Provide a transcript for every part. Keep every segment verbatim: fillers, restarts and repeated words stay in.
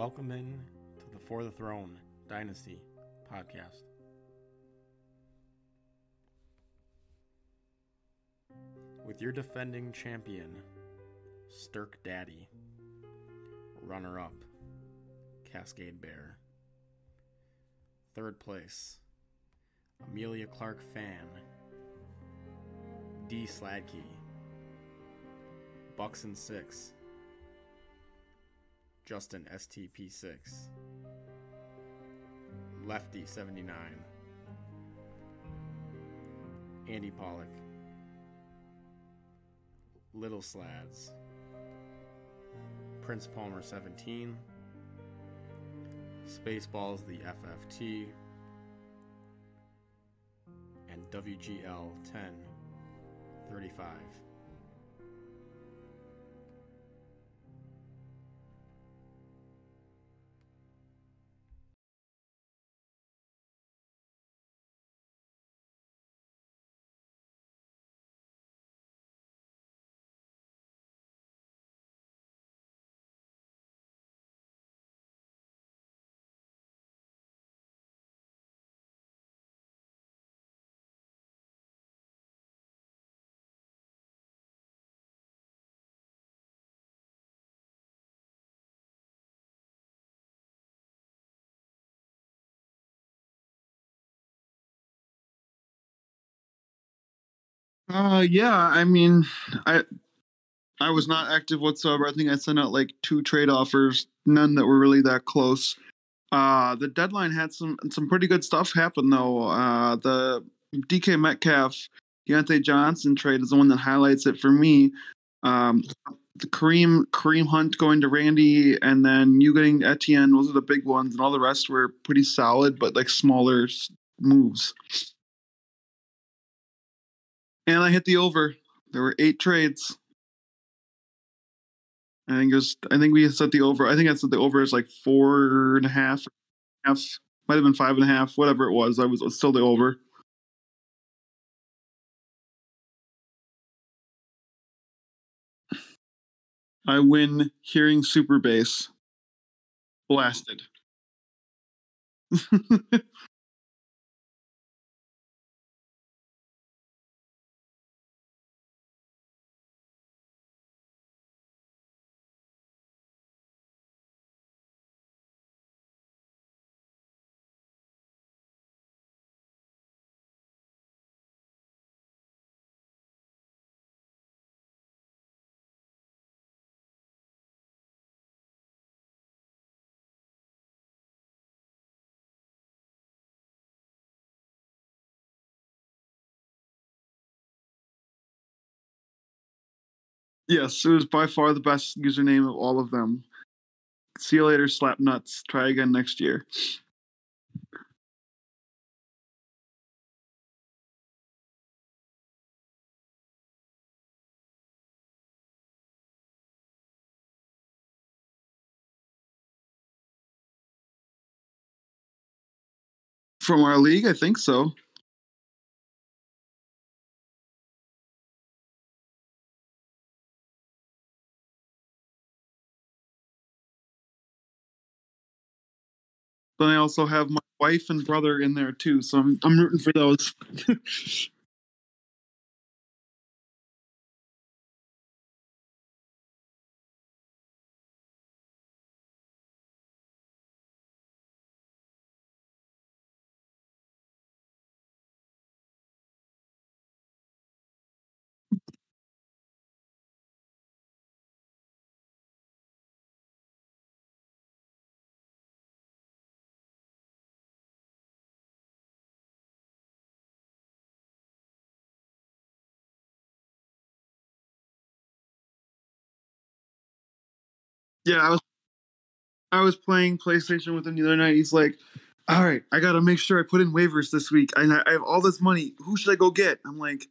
Welcome in to the For the Throne Dynasty podcast. With your defending champion, Sterk Daddy, runner-up, Cascade Bear. Third place, Amelia Clark Fan, D. Sladkey, Bucks and Six, Justin S T P six, Lefty seventy-nine, Andy Pollock, Little Slads, Prince Palmer seventeen, Spaceballs the F F T, and W G L ten thirty-five. Uh, yeah, I mean, I I was not active whatsoever. I think I sent out like two trade offers, none that were really that close. Uh, the deadline had some some pretty good stuff happen, though. Uh, the D K Metcalf, Diontae Johnson trade is the one that highlights it for me. Um, the Kareem, Kareem Hunt going to Randy, and then you getting Etienne, those are the big ones, and all the rest were pretty solid, but like smaller moves. And I hit the over. There were eight trades. I think it was, I think we set the over. I think I set the over as like four and a half, half. Might have been five and a half. Whatever it was, I was, it was still the over. I win hearing super bass. Blasted. Yes, it was by far the best username of all of them. See you later, slap nuts. Try again next year. From our league, I think so. Then I also have my wife and brother in there too, so I'm I'm rooting for those. Yeah, I was I was playing PlayStation with him the other night. He's like, all right, I got to make sure I put in waivers this week. And I, I have all this money. Who should I go get? I'm like,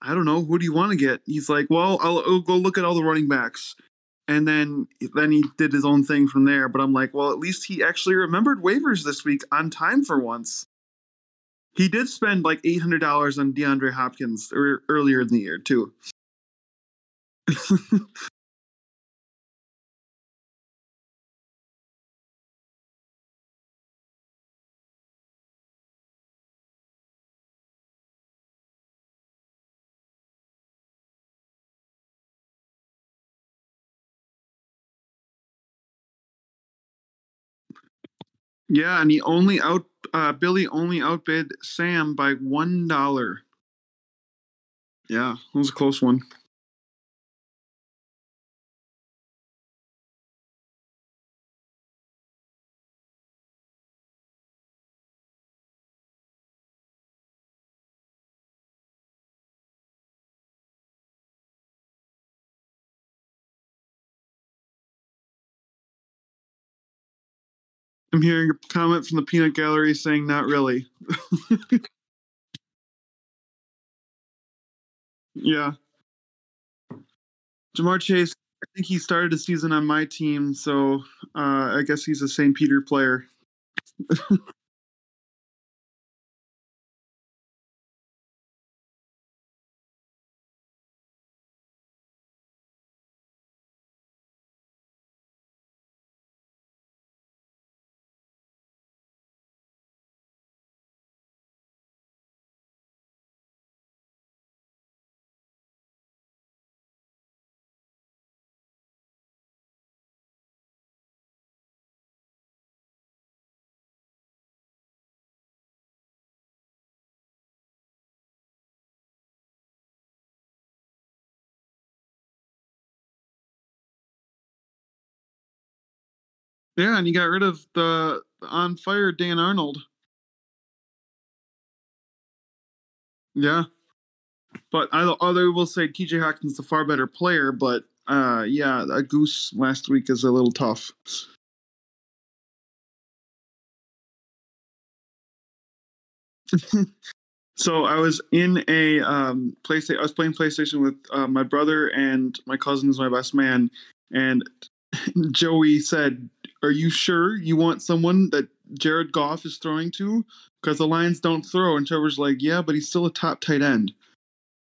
I don't know. Who do you want to get? He's like, well, I'll, I'll go look at all the running backs. And then, then he did his own thing from there. But I'm like, well, at least he actually remembered waivers this week on time for once. He did spend like eight hundred dollars on DeAndre Hopkins er- earlier in the year, too. Yeah, and he only out uh, Billy only outbid Sam by one dollar. Yeah, it was a close one. I'm hearing a comment from the peanut gallery saying, not really. Yeah. Jamar Chase, I think he started the season on my team, so uh, I guess he's a Saint Peter player. Yeah, and you got rid of the on fire Dan Arnold. Yeah. But I although will say T J Hawkinson's a far better player, but uh, yeah, a goose last week is a little tough. So I was in a um, PlayStation. I was playing PlayStation with uh, my brother, and my cousin is my best man, and Joey said, "Are you sure you want someone that Jared Goff is throwing to? Because the Lions don't throw." And Trevor's like, "Yeah, but he's still a top tight end."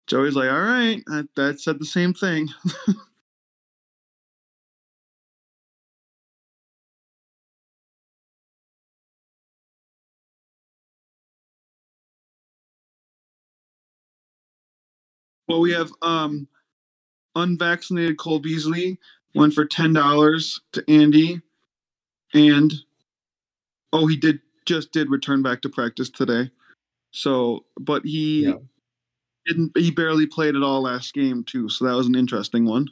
Joey's like, "All right, that, that said the same thing." Well, we have um, unvaccinated Cole Beasley went for ten dollars to Andy. And, oh, he did just did return back to practice today. So, but he yeah. didn't, he barely played at all last game, too. So that was an interesting one.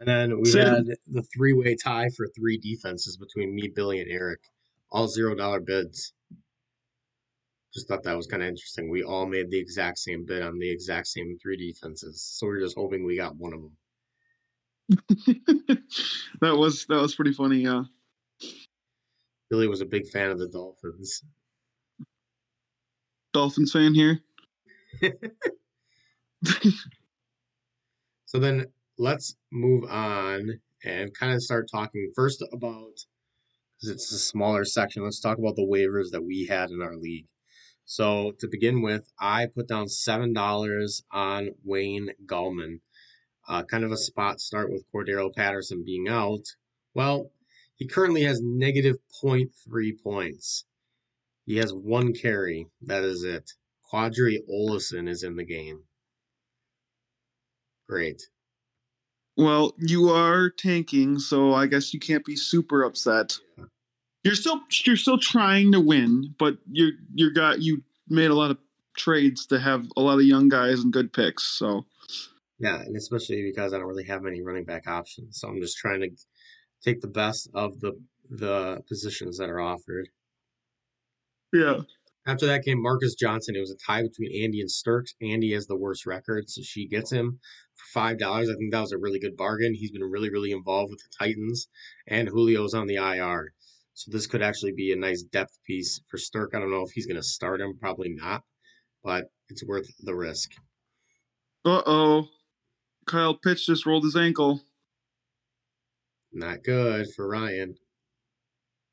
And then we've so, had the three way tie for three defenses between me, Billy, and Eric, all zero dollar bids. Just thought that was kind of interesting. We all made the exact same bid on the exact same three defenses. So we're just hoping we got one of them. that was that was pretty funny, yeah. Billy was a big fan of the Dolphins. Dolphins fan here. So then let's move on and kind of start talking first about, because it's a smaller section, let's talk about the waivers that we had in our league. So to begin with, I put down seven dollars on Wayne Gallman. Uh, kind of a spot start with Cordarrelle Patterson being out. Well, he currently has negative zero point three points. He has one carry. That is it. Quadri Olison is in the game. Great. Well, you are tanking, so I guess you can't be super upset. Yeah. You're still you're still trying to win, but you you got you made a lot of trades to have a lot of young guys and good picks, so. Yeah, and especially because I don't really have any running back options. So I'm just trying to take the best of the the positions that are offered. Yeah. After that game, Marcus Johnson. It was a tie between Andy and Sturks. Andy has the worst record, so she gets him for five dollars. I think that was a really good bargain. He's been really, really involved with the Titans, and Julio's on the I R. So this could actually be a nice depth piece for Sterk. I don't know if he's going to start him. Probably not, but it's worth the risk. Uh-oh. Kyle Pitts just rolled his ankle. Not good for Ryan.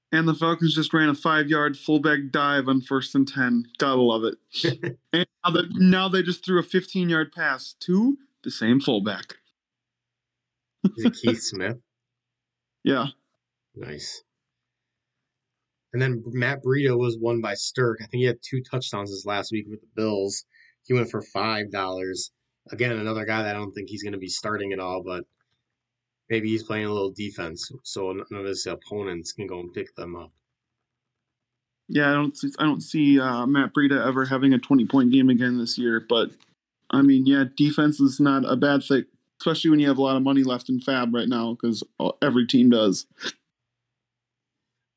And the Falcons just ran a five-yard fullback dive on first and ten. Gotta love it. And now, the, now they just threw a fifteen-yard pass to the same fullback. Is it Keith Smith? Yeah. Nice. And then Matt Breida was won by Sterk. I think he had two touchdowns this last week with the Bills. He went for five dollars. Again, another guy that I don't think he's going to be starting at all, but Maybe he's playing a little defense, so none of his opponents can go and pick them up. Yeah, I don't see, I don't see uh, Matt Breida ever having a twenty-point game again this year. But, I mean, yeah, defense is not a bad thing, especially when you have a lot of money left in FAB right now, because every team does.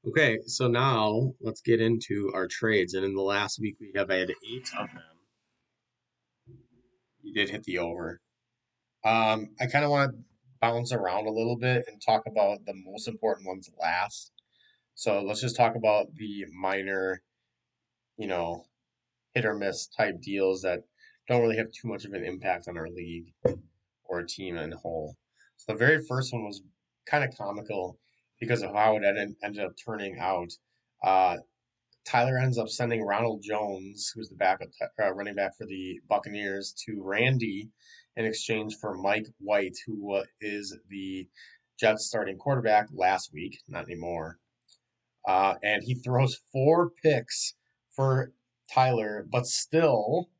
Okay, so now let's get into our trades. And in the last week, we have had eight of them. You did hit the over. Um, I kind of want to bounce around a little bit and talk about the most important ones last. So let's just talk about the minor, you know, hit or miss type deals that don't really have too much of an impact on our league or team in whole. So the very first one was kind of comical because of how it ended, ended up turning out. Uh, Tyler ends up sending Ronald Jones, who's the backup uh, running back for the Buccaneers, to Randy in exchange for Mike White, who uh, is the Jets starting quarterback last week, not anymore. Uh, and he throws four picks for Tyler, but still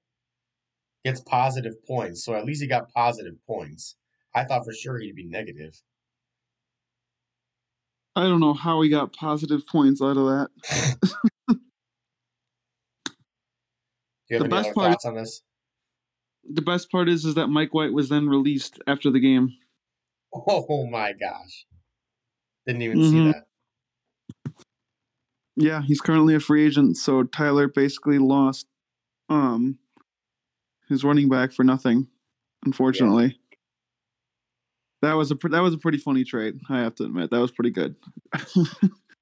gets positive points. So at least he got positive points. I thought for sure he'd be negative. I don't know how he got positive points out of that. Do you have the any best other part, thoughts on this? The best part is, is that Mike White was then released after the game. Oh, my gosh. Didn't even mm-hmm. see that. Yeah, he's currently a free agent, so Tyler basically lost um, his running back for nothing, unfortunately. Yeah. That was a that was a pretty funny trade, I have to admit. That was pretty good.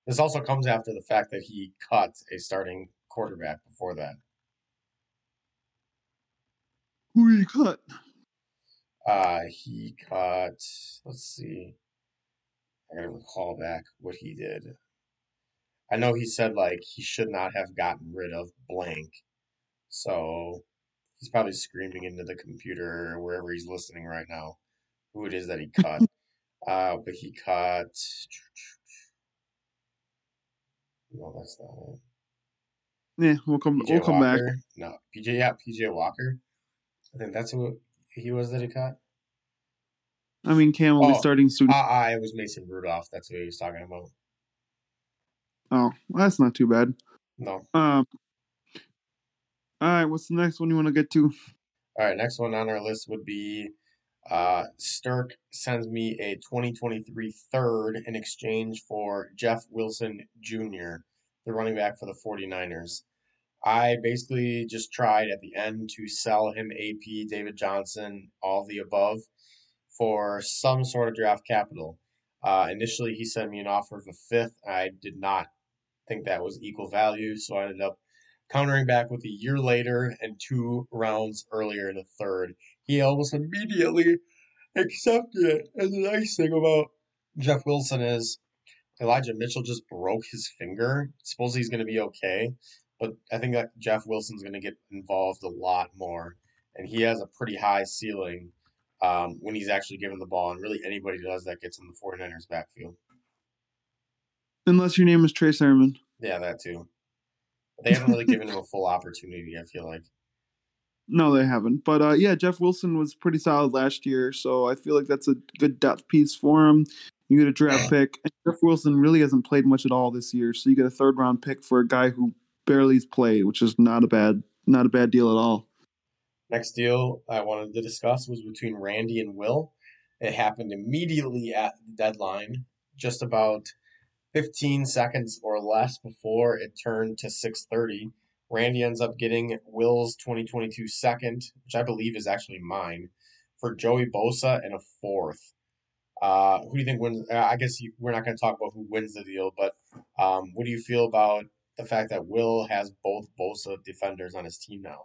This also comes after the fact that he cut a starting quarterback before that. Who did he cut? Uh, he cut, let's see. I gotta recall back what he did. I know he said, like, he should not have gotten rid of blank. So he's probably screaming into the computer or wherever he's listening right now who it is that he cut. uh, but he cut... No, that's not it. Yeah, we'll come, we'll come back. No, P J, yeah, P J Walker. I think that's who he was that he cut. I mean, Cam will oh, be starting soon. Uh, uh, it was Mason Rudolph. That's what he was talking about. Oh, well, that's not too bad. No. Um. All right, what's the next one you want to get to? All right, next one on our list would be uh, Sterk sends me a twenty twenty-three third in exchange for Jeff Wilson Junior, the running back for the 49ers. I basically just tried at the end to sell him A P, David Johnson, all the above, for some sort of draft capital. Uh, initially, he sent me an offer of a fifth. I did not think that was equal value, so I ended up countering back with a year later and two rounds earlier in the third. He almost immediately accepted it. And the nice thing about Jeff Wilson is Elijah Mitchell just broke his finger. Supposedly he's going to be okay, but I think that Jeff Wilson's going to get involved a lot more, and he has a pretty high ceiling Um, when he's actually given the ball, and really anybody does that gets in the 49ers backfield. Unless your name is Trey Sermon. Yeah, that too. They haven't really given him a full opportunity, I feel like. No, they haven't. But, uh, yeah, Jeff Wilson was pretty solid last year, so I feel like that's a good depth piece for him. You get a draft pick. And Jeff Wilson really hasn't played much at all this year, so you get a third-round pick for a guy who barely's played, which is not a bad, not a bad deal at all. Next deal I wanted to discuss was between Randy and Will. It happened immediately at the deadline, just about fifteen seconds or less before it turned to six thirty. Randy ends up getting Will's twenty twenty-two second, which I believe is actually mine, for Joey Bosa and a fourth. Uh, who do you think wins? I guess you, we're not going to talk about who wins the deal, but um, what do you feel about the fact that Will has both Bosa defenders on his team now?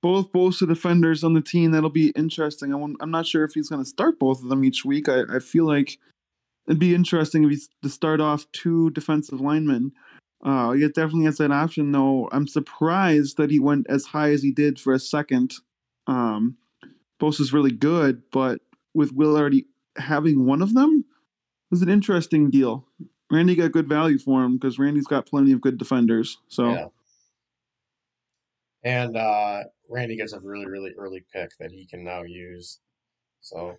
Both Bosa defenders on the team. That'll be interesting. I won't, I'm not sure if he's going to start both of them each week. I, I feel like it'd be interesting if he's to start off two defensive linemen. Uh, he definitely has that option, though. I'm surprised that he went as high as he did for a second. Um, Bosa's really good, but with Will already having one of them, it was an interesting deal. Randy got good value for him because Randy's got plenty of good defenders. So. Yeah. And uh, Randy gets a really, really early pick that he can now use. So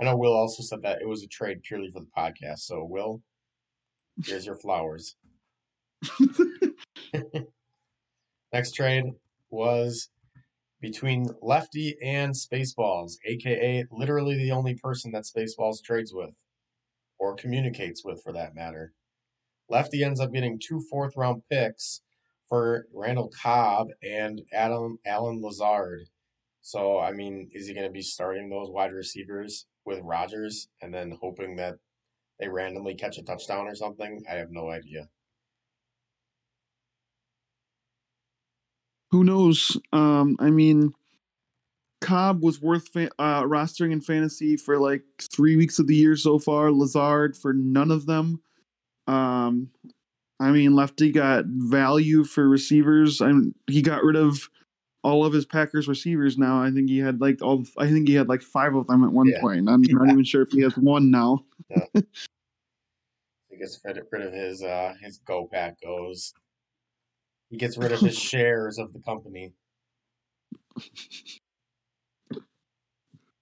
I know Will also said that it was a trade purely for the podcast. So, Will, here's your flowers. Next trade was between Lefty and Spaceballs, a k a literally the only person that Spaceballs trades with or communicates with, for that matter. Lefty ends up getting two fourth-round picks for Randall Cobb and Adam Alan Lazard. So, I mean, is he going to be starting those wide receivers with Rodgers and then hoping that they randomly catch a touchdown or something? I have no idea. Who knows? Um, I mean, Cobb was worth fa- uh, rostering in fantasy for like three weeks of the year so far. Lazard for none of them. Um, I mean, Lefty got value for receivers. I mean, he got rid of all of his Packers receivers now. I think he had like all. I think he had like five of them at one yeah. point. I'm yeah. not even sure if he has one now. Yeah. He gets rid of his uh, his go pack goes. He gets rid of his shares of the company.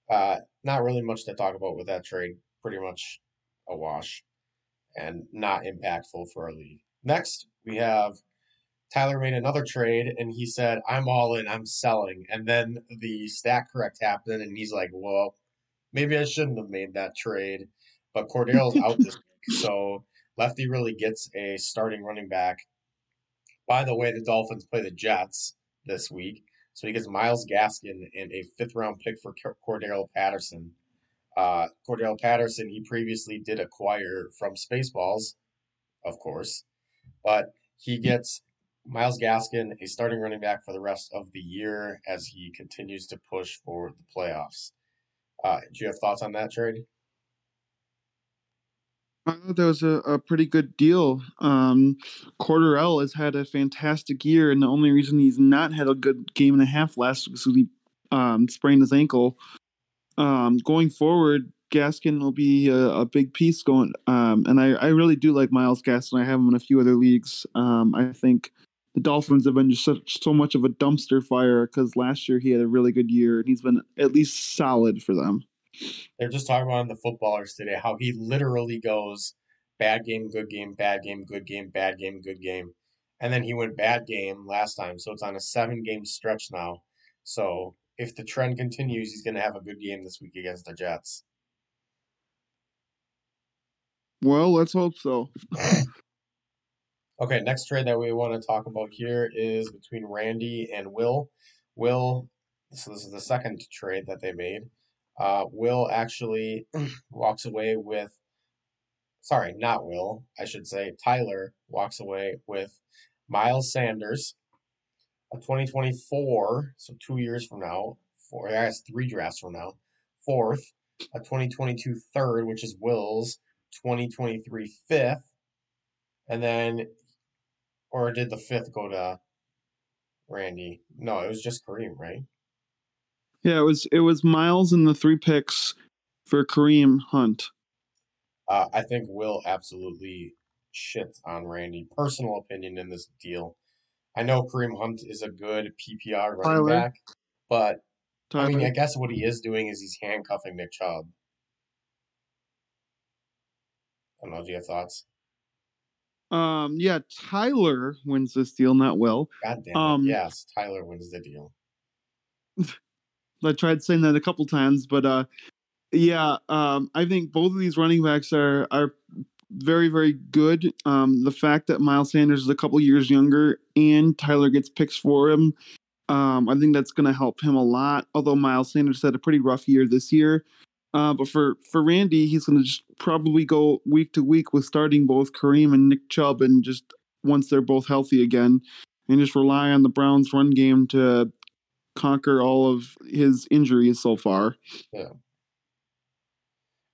Uh, not really much to talk about with that trade. Pretty much a wash and not impactful for our league. Next, we have Tyler made another trade, and he said, I'm all in, I'm selling. And then the stack correct happened, and he's like, well, maybe I shouldn't have made that trade. But Cordarrelle's out this week, so Lefty really gets a starting running back. By the way, the Dolphins play the Jets this week, so he gets Miles Gaskin and a fifth-round pick for Cordarrelle Patterson. Uh, Cordarrelle Patterson, he previously did acquire from Spaceballs, of course, but he gets Miles Gaskin, a starting running back for the rest of the year as he continues to push for the playoffs. Uh, do you have thoughts on that trade? I thought that was a, a pretty good deal. Um, Cordarrelle has had a fantastic year, and the only reason he's not had a good game and a half last week is because he um, sprained his ankle. Um, going forward, Gaskin will be a, a big piece going. Um, and I, I really do like Miles Gaskin. I have him in a few other leagues. Um, I think the Dolphins have been just such, so much of a dumpster fire because last year he had a really good year, and he's been at least solid for them. They're just talking about on the Footballers today how he literally goes bad game, good game, bad game, good game, bad game, good game. And then he went bad game last time. So it's on a seven game stretch now. So if the trend continues, he's going to have a good game this week against the Jets. Well, let's hope so. Okay, next trade that we want to talk about here is between Randy and Will. Will, so this is the second trade that they made. Uh, Will actually walks away with, sorry, not Will, I should say, Tyler walks away with Miles Sanders, a twenty twenty-four, so two years from now, four, I guess three drafts from now, fourth, a twenty twenty-two third, which is Will's, twenty twenty-three fifth, and then, or did the fifth go to Randy? No, it was just Kareem, right? Yeah, it was it was Miles and the three picks for Kareem Hunt. Uh, I think Will absolutely shits on Randy. Personal opinion in this deal. I know Kareem Hunt is a good P P R running Tyler. back, but Tyler. I mean, I guess what he is doing is he's handcuffing Nick Chubb. I don't know. Do you have thoughts? Um. Yeah, Tyler wins this deal, not Will. God damn it. Um, yes, Tyler wins the deal. I tried saying that a couple times, but uh, yeah, um, I think both of these running backs are are very, very good. Um, the fact that Miles Sanders is a couple years younger and Tyler gets picks for him, um, I think that's going to help him a lot, although Miles Sanders had a pretty rough year this year. Uh, but for, for Randy, he's going to just probably go week to week with starting both Kareem and Nick Chubb, and just once they're both healthy again, and just rely on the Browns' run game to conquer all of his injuries so far. Yeah,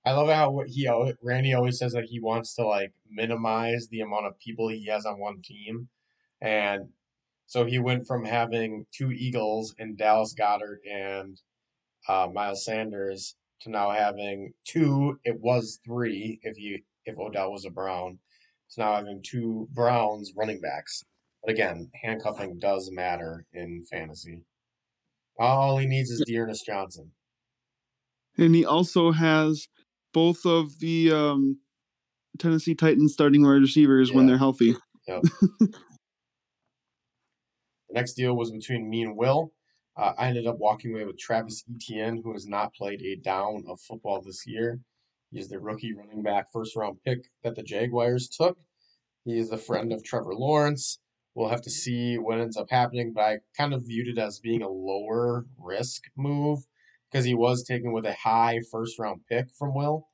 I love how he Randy always says that he wants to like minimize the amount of people he has on one team, and so he went from having two Eagles in Dallas Goedert and uh, Miles Sanders to now having two. It was three if you if Odell was a Brown. To now having two Browns running backs. But again, handcuffing does matter in fantasy. All he needs is Dearness Johnson. And he also has both of the um, Tennessee Titans starting wide receivers yeah. when they're healthy. Yep. The next deal was between me and Will. Uh, I ended up walking away with Travis Etienne, who has not played a down of football this year. He is the rookie running back first-round pick that the Jaguars took. He is the friend of Trevor Lawrence. We'll have to see what ends up happening, but I kind of viewed it as being a lower risk move because he was taken with a high first-round pick from Will.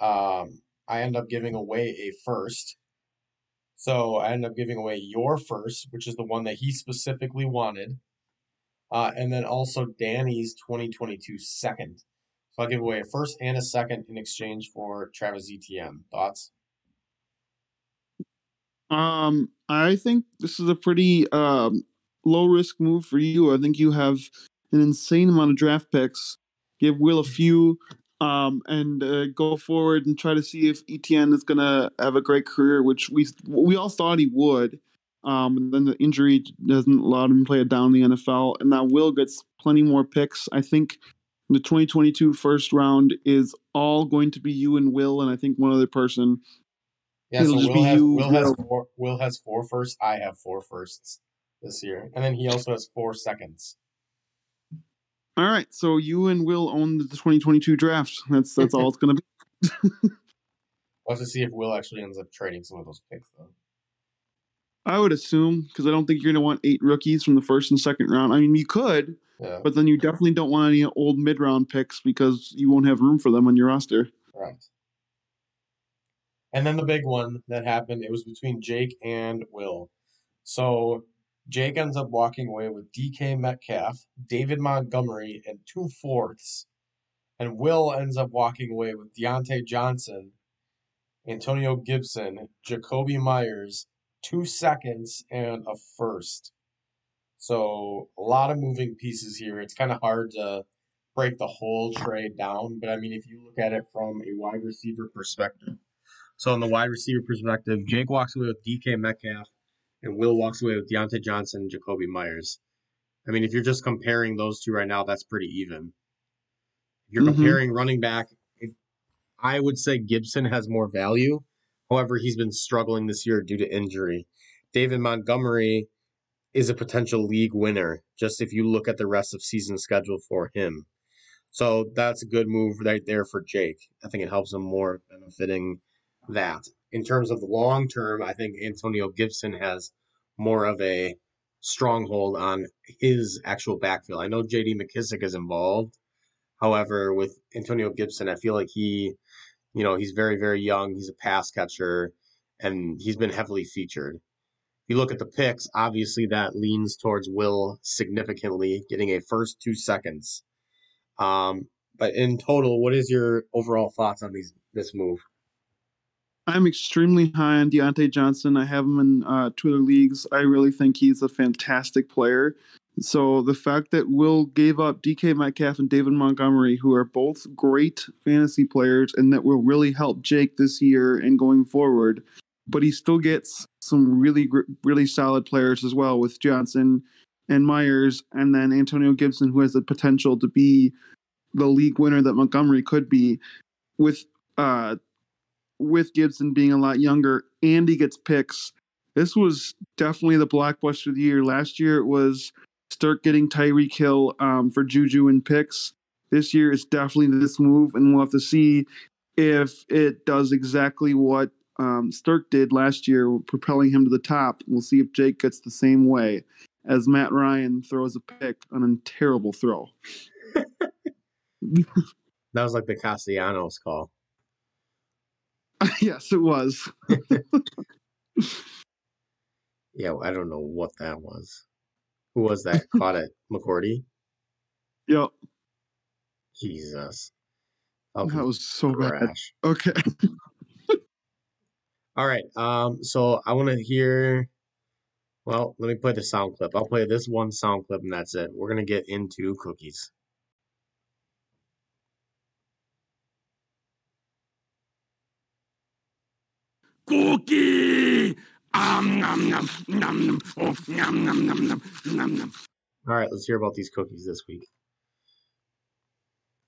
Um, I end up giving away a first. So I end up giving away your first, which is the one that he specifically wanted. Uh, and then also Danny's twenty twenty-two second. So I'll give away a first and a second in exchange for Travis Etienne. Thoughts? Um, I think this is a pretty um, low-risk move for you. I think you have an insane amount of draft picks. Give Will a few um, and uh, go forward and try to see if Etienne is going to have a great career, which we we all thought he would. Um, and then the injury doesn't allow him to play it down in the N F L, and that Will gets plenty more picks. I think the twenty twenty-two first round is all going to be you and Will, and I think one other person. Yeah, It'll so just Will, be has, you, Will, has four, Will has four firsts. I have four firsts this year, and then he also has four seconds. All right, so you and Will own the twenty twenty-two draft. That's that's all it's going to be. We'll have to see if Will actually ends up trading some of those picks, though. I would assume, because I don't think you're going to want eight rookies from the first and second round. I mean, you could, yeah. but then you definitely don't want any old mid-round picks because you won't have room for them on your roster. Right. And then the big one that happened, it was between Jake and Will. So Jake ends up walking away with D K Metcalf, David Montgomery, and two-fourths. And Will ends up walking away with Diontae Johnson, Antonio Gibson, Jacoby Myers, two seconds, and a first. So a lot of moving pieces here. It's kind of hard to break the whole trade down, but I mean, if you look at it from a wide receiver perspective. So on the wide receiver perspective, Jake walks away with D K Metcalf, and Will walks away with Diontae Johnson and Jacoby Myers. I mean, if you're just comparing those two right now, that's pretty even. If you're mm-hmm. comparing running back, it, I would say Gibson has more value. However, he's been struggling this year due to injury. David Montgomery is a potential league winner, just if you look at the rest of season schedule for him. So that's a good move right there for Jake. I think it helps him more benefiting that. In terms of the long term, I think Antonio Gibson has more of a stronghold on his actual backfield. I know J D McKissic is involved. However, with Antonio Gibson, I feel like he... You know, he's very, very young. He's a pass catcher, and he's been heavily featured. If you look at the picks, obviously that leans towards Will significantly, getting a first two seconds. Um, but in total, what is your overall thoughts on these this move? I'm extremely high on Diontae Johnson. I have him in uh, two other leagues. I really think he's a fantastic player. So the fact that Will gave up D K Metcalf and David Montgomery, who are both great fantasy players and that will really help Jake this year and going forward, but he still gets some really, really solid players as well with Johnson and Myers and then Antonio Gibson, who has the potential to be the league winner that Montgomery could be with, uh, with Gibson being a lot younger, and he gets picks. This was definitely the blockbuster of the year. Last year it was Sterk getting Tyreek Hill um, for Juju and picks. This year is definitely this move, and we'll have to see if it does exactly what um, Sterk did last year, propelling him to the top. We'll see if Jake gets the same way as Matt Ryan throws a pick on a terrible throw. That was like the Castellanos call. Yes, it was. Yeah, I don't know what that was. Who was that caught it? McCourty? Yep. Jesus. That, that was so trash. Bad. Okay. All right. Um. So I want to hear... Well, let me play the sound clip. I'll play this one sound clip, and that's it. We're going to get into cookies. Cookie! Um, nom, nom, nom, nom, oh, nom, nom, nom, nom, nom, nom. All right, let's hear about these cookies this week.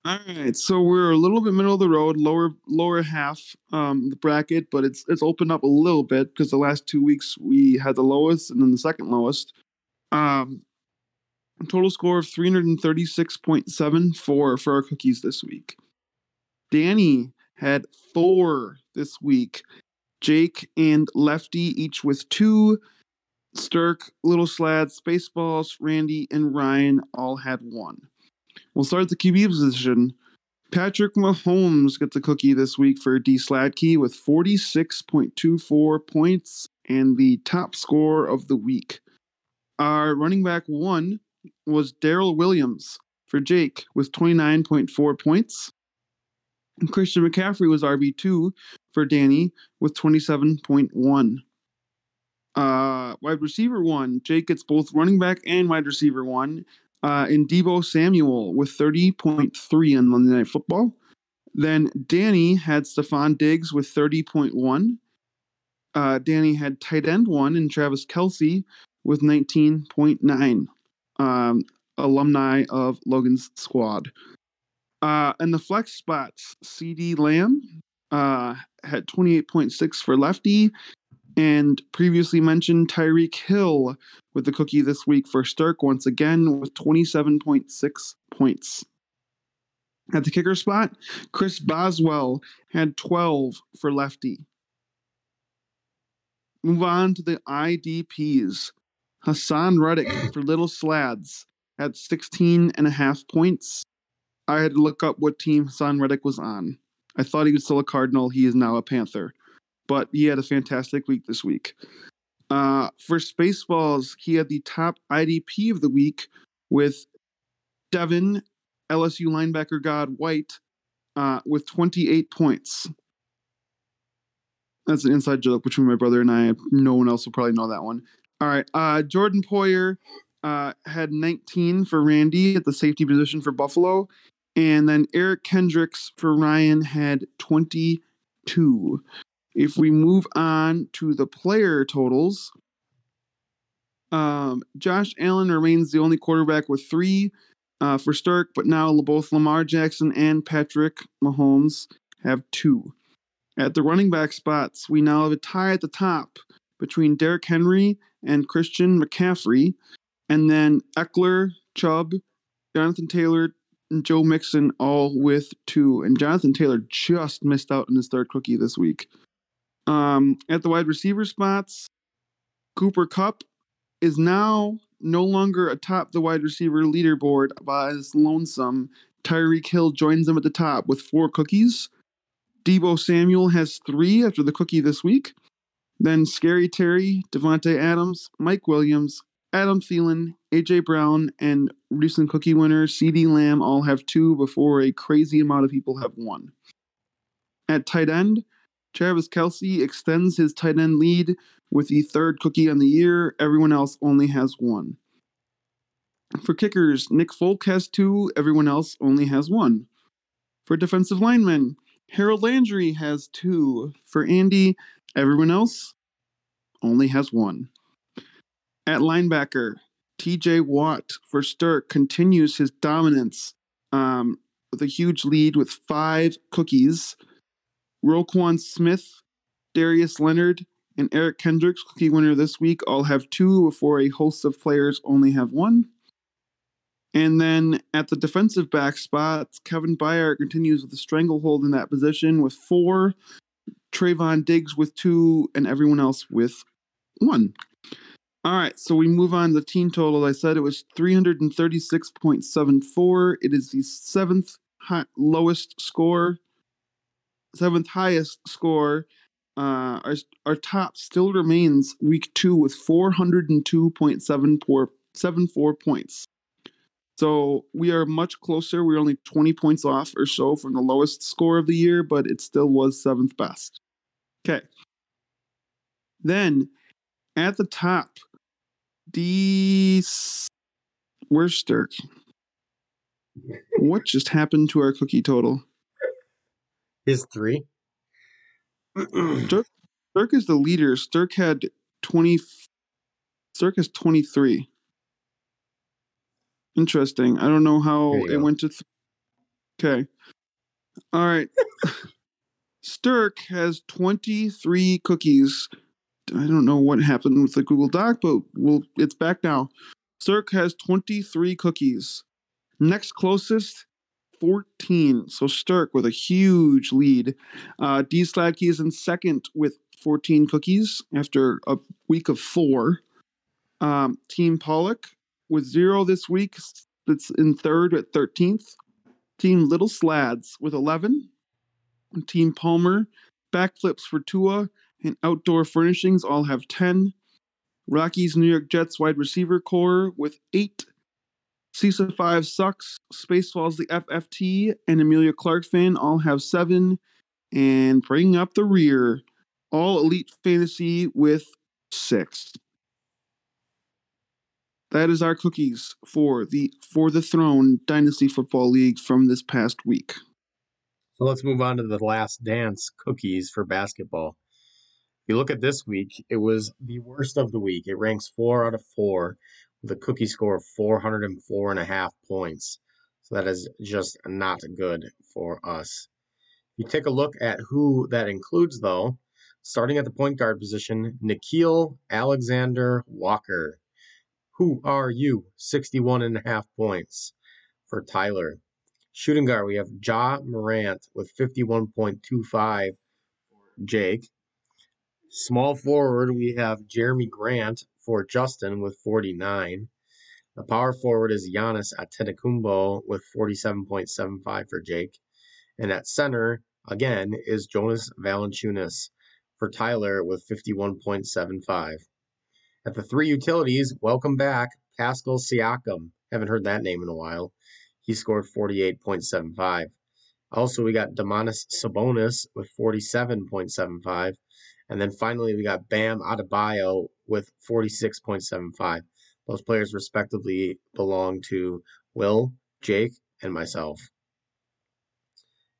All right, so we're a little bit middle of the road, lower lower half um, the bracket, but it's it's opened up a little bit because the last two weeks we had the lowest and then the second lowest. Um, total score of three thirty-six point seven four for our cookies this week. Danny had four this week. Jake and Lefty each with two. Sterk, Little Slad, Spaceballs, Randy, and Ryan all had one. We'll start at the Q B position. Patrick Mahomes gets a cookie this week for D. Sladkey with forty-six point two four points and the top score of the week. Our running back one was Daryl Williams for Jake with twenty-nine point four points. And Christian McCaffrey was R B two for Danny with twenty-seven point one. Uh, wide receiver one, Jake gets both running back and wide receiver one. Uh, and Debo Samuel with thirty point three on Monday Night Football. Then Danny had Stephon Diggs with thirty point one. Uh, Danny had tight end one and Travis Kelsey with nineteen point nine, um, alumni of Logan's squad. Uh, and the flex spots, C D. Lamb uh, had twenty-eight point six for Lefty. And previously mentioned Tyreek Hill with the cookie this week for Sterk once again with twenty-seven point six points. At the kicker spot, Chris Boswell had twelve for Lefty. Move on to the I D Ps. Hassan Reddick for Little Slads had sixteen point five points. I had to look up what team Hassan Reddick was on. I thought he was still a Cardinal. He is now a Panther. But he had a fantastic week this week. Uh, for Spaceballs, he had the top I D P of the week with Devin, L S U linebacker God White, uh, with twenty-eight points. That's an inside joke between my brother and I. No one else will probably know that one. All right. Uh, Jordan Poyer uh, had nineteen for Randy at the safety position for Buffalo. And then Eric Kendricks for Ryan had twenty-two. If we move on to the player totals, um, Josh Allen remains the only quarterback with three uh, for Sterk, but now both Lamar Jackson and Patrick Mahomes have two. At the running back spots, we now have a tie at the top between Derrick Henry and Christian McCaffrey, and then Eckler, Chubb, Jonathan Taylor, and Joe Mixon all with two. And Jonathan Taylor just missed out on his third cookie this week. Um, at the wide receiver spots, Cooper Kupp is now no longer atop the wide receiver leaderboard by his lonesome. Tyreek Hill joins him at the top with four cookies. Debo Samuel has three after the cookie this week. Then Scary Terry, Devontae Adams, Mike Williams, Adam Thielen, A J. Brown, and recent cookie winner C D. Lamb all have two before a crazy amount of people have one. At tight end, Travis Kelsey extends his tight end lead with the third cookie on the year. Everyone else only has one. For kickers, Nick Folk has two. Everyone else only has one. For defensive linemen, Harold Landry has two. For Andy, everyone else only has one. At linebacker, T J Watt for Sterk continues his dominance um, with a huge lead with five cookies. Roquan Smith, Darius Leonard, and Eric Kendricks, cookie winner this week, all have two before a host of players only have one. And then at the defensive back spots, Kevin Byard continues with a stranglehold in that position with four, Trayvon Diggs with two, and everyone else with one. All right, so we move on to the team total. I said it was three thirty-six point seven four. It is the seventh high, lowest score. Seventh highest score. Uh, our, our top still remains week two with four oh two point seven four points. So we are much closer. We're only twenty points off or so from the lowest score of the year, but it still was seventh best. Okay. Then at the top, D. Where's Sterk? What just happened to our cookie total? Is three. Sterk, Sterk is the leader. Sterk had twenty. Sterk has twenty-three. Interesting. I don't know how it go. went to. Th- okay. All right. Sterk has twenty-three cookies. I don't know what happened with the Google Doc, but we'll, it's back now. Sterk has twenty-three cookies. Next closest, fourteen. So Sterk with a huge lead. Uh, D. Sladkey is in second with fourteen cookies after a week of four. Um, Team Pollock with zero this week. That's in third at thirteenth. Team Little Slads with eleven. And Team Palmer, Backflips for Tua, and Outdoor Furnishings all have ten. Rockies New York Jets wide receiver core with eight. C I S A five Sucks, Spaceballs the F F T, and Amelia Clark Fan all have seven. And bringing up the rear, All Elite Fantasy with six. That is our cookies for the For the Throne Dynasty Football League from this past week. So let's move on to the Last Dance cookies for basketball. If you look at this week, it was the worst of the week. It ranks four out of four with a cookie score of four hundred four point five points. So that is just not good for us. If you take a look at who that includes, though, starting at the point guard position, Nickeil Alexander-Walker. Who are you? sixty-one point five points for Tyler. Shooting guard, we have Ja Morant with fifty-one point two five for Jake. Small forward, we have Jeremy Grant for Justin with forty-nine. The power forward is Giannis Antetokounmpo with forty-seven point seven five for Jake. And at center, again, is Jonas Valanciunas for Tyler with fifty-one point seven five. At the three utilities, welcome back, Pascal Siakam. Haven't heard that name in a while. He scored forty-eight point seven five. Also, we got Domantas Sabonis with forty-seven point seven five. And then finally, we got Bam Adebayo with forty-six point seven five. Those players respectively belong to Will, Jake, and myself.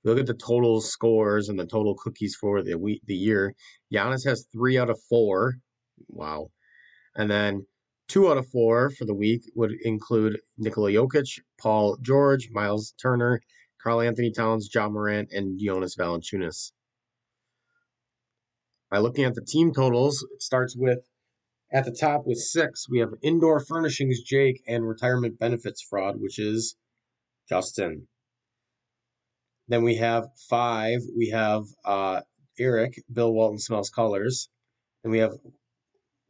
Look at the total scores and the total cookies for the week, the year. Giannis has three out of four. Wow. And then two out of four for the week would include Nikola Jokic, Paul George, Miles Turner, Karl-Anthony Towns, Ja Morant, and Jonas Valanciunas. By looking at the team totals, it starts with, at the top with six, we have Indoor Furnishings, Jake, and Retirement Benefits Fraud, which is Justin. Then we have five, we have uh, Eric, Bill Walton Smells Colors. Then we have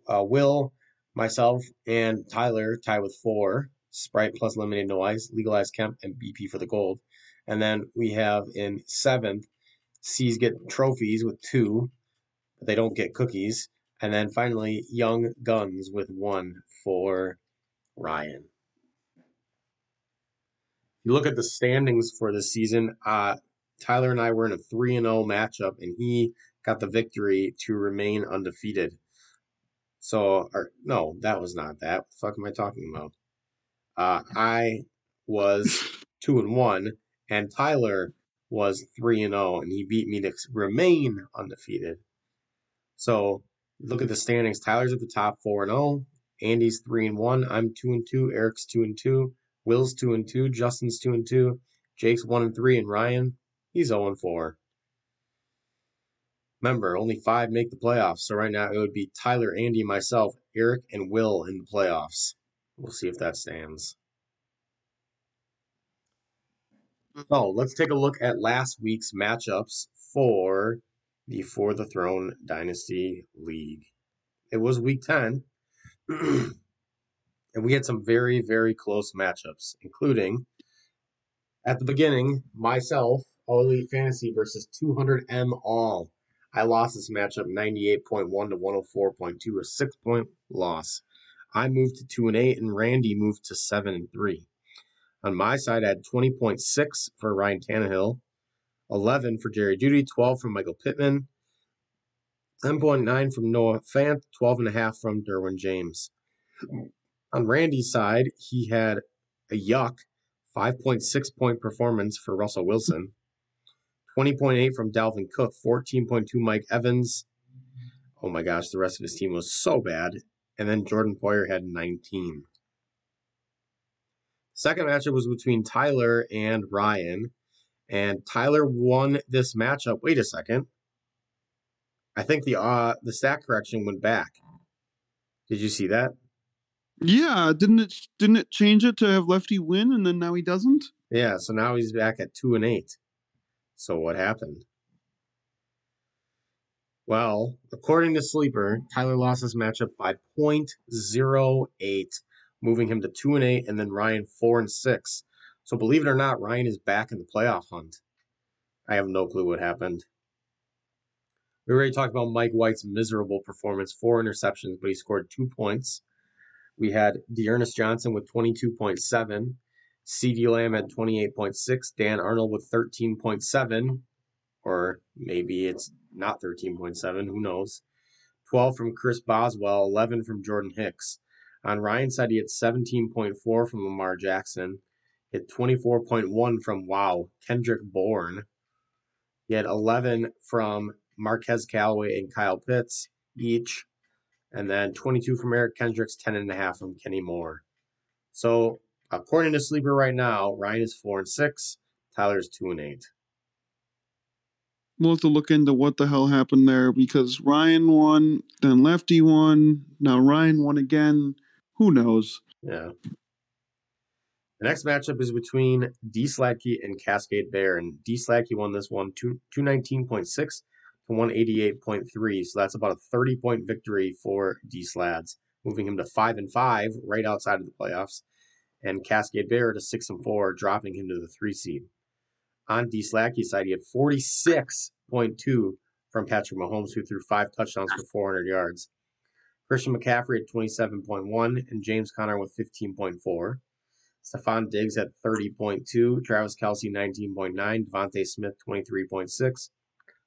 uh, Will, myself, and Tyler tie with four, Sprite plus Lemonade Noise, Legalized Kemp, and B P for the Gold. And then we have in seventh, C's get trophies with two. They don't get cookies. And then finally, Young Guns with one for Ryan. You look at the standings for this season. Uh, Tyler and I were in a three and oh matchup, and he got the victory to remain undefeated. So, or, no, that was not that. What the fuck am I talking about? Uh, I was two and one, and Tyler was three and oh, and he beat me to remain undefeated. So look at the standings. Tyler's at the top four and oh. Andy's three and one. I'm two and two. Eric's two and two. Will's two and two. Justin's two and two. Jake's one and three. And Ryan, he's zero and four. Remember, only five make the playoffs. So right now it would be Tyler, Andy, myself, Eric, and Will in the playoffs. We'll see if that stands. Oh, let's take a look at last week's matchups for the For the Throne Dynasty League. It was week ten, and we had some very, very close matchups, including, at the beginning, myself, All Elite Fantasy versus two hundred M All. I lost this matchup ninety-eight point one to one oh four point two, a six-point loss. I moved to two and eight, and Randy moved to seven and three. On my side, I had twenty point six for Ryan Tannehill, eleven for Jerry Jeudy, twelve from Michael Pittman, ten point nine from Noah Fant, twelve point five from Derwin James. On Randy's side, he had a yuck five point six point performance for Russell Wilson, twenty point eight from Dalvin Cook, fourteen point two Mike Evans. Oh my gosh, the rest of his team was so bad. And then Jordan Poyer had nineteen. Second matchup was between Tyler and Ryan, and Tyler won this matchup. Wait a second. I think the uh, the stack correction went back. Did you see that? Yeah, didn't it didn't it change it to have Lefty win, and then now he doesn't? Yeah, so now he's back at two and eight. So what happened? Well, according to Sleeper, Tyler lost this matchup by point zero eight, moving him to two and eight, and then Ryan four and six. So believe it or not, Ryan is back in the playoff hunt. I have no clue what happened. We already talked about Mike White's miserable performance, four interceptions, but he scored two points. We had Dearness Johnson with twenty-two point seven, C D. Lamb at twenty-eight point six, Dan Arnold with thirteen point seven, or maybe it's not thirteen point seven, who knows. twelve from Chris Boswell, eleven from Jordan Hicks. On Ryan's side, he had seventeen point four from Lamar Jackson, hit twenty-four point one from, wow, Kendrick Bourne. He had eleven from Marquez Callaway and Kyle Pitts each. And then twenty-two from Eric Kendricks, ten point five from Kenny Moore. So, according to Sleeper right now, Ryan is four and six, Tyler's two and eight. We'll have to look into what the hell happened there, because Ryan won, then Lefty won, now Ryan won again. Who knows? Yeah. The next matchup is between D. Sladkey and Cascade Bear, and D. Sladkey won this one two nineteen point six. one eighty-eight point three, so that's about a thirty-point victory for D-Slads, moving him to five and five, right outside of the playoffs, and Cascade Bear to six and four, dropping him to the three seed. On D-Sladkey's side, he had forty-six point two from Patrick Mahomes, who threw five touchdowns for four hundred yards. Christian McCaffrey at twenty-seven point one, and James Conner with fifteen point four. Stephon Diggs at thirty point two, Travis Kelsey nineteen point nine, Devontae Smith twenty-three point six.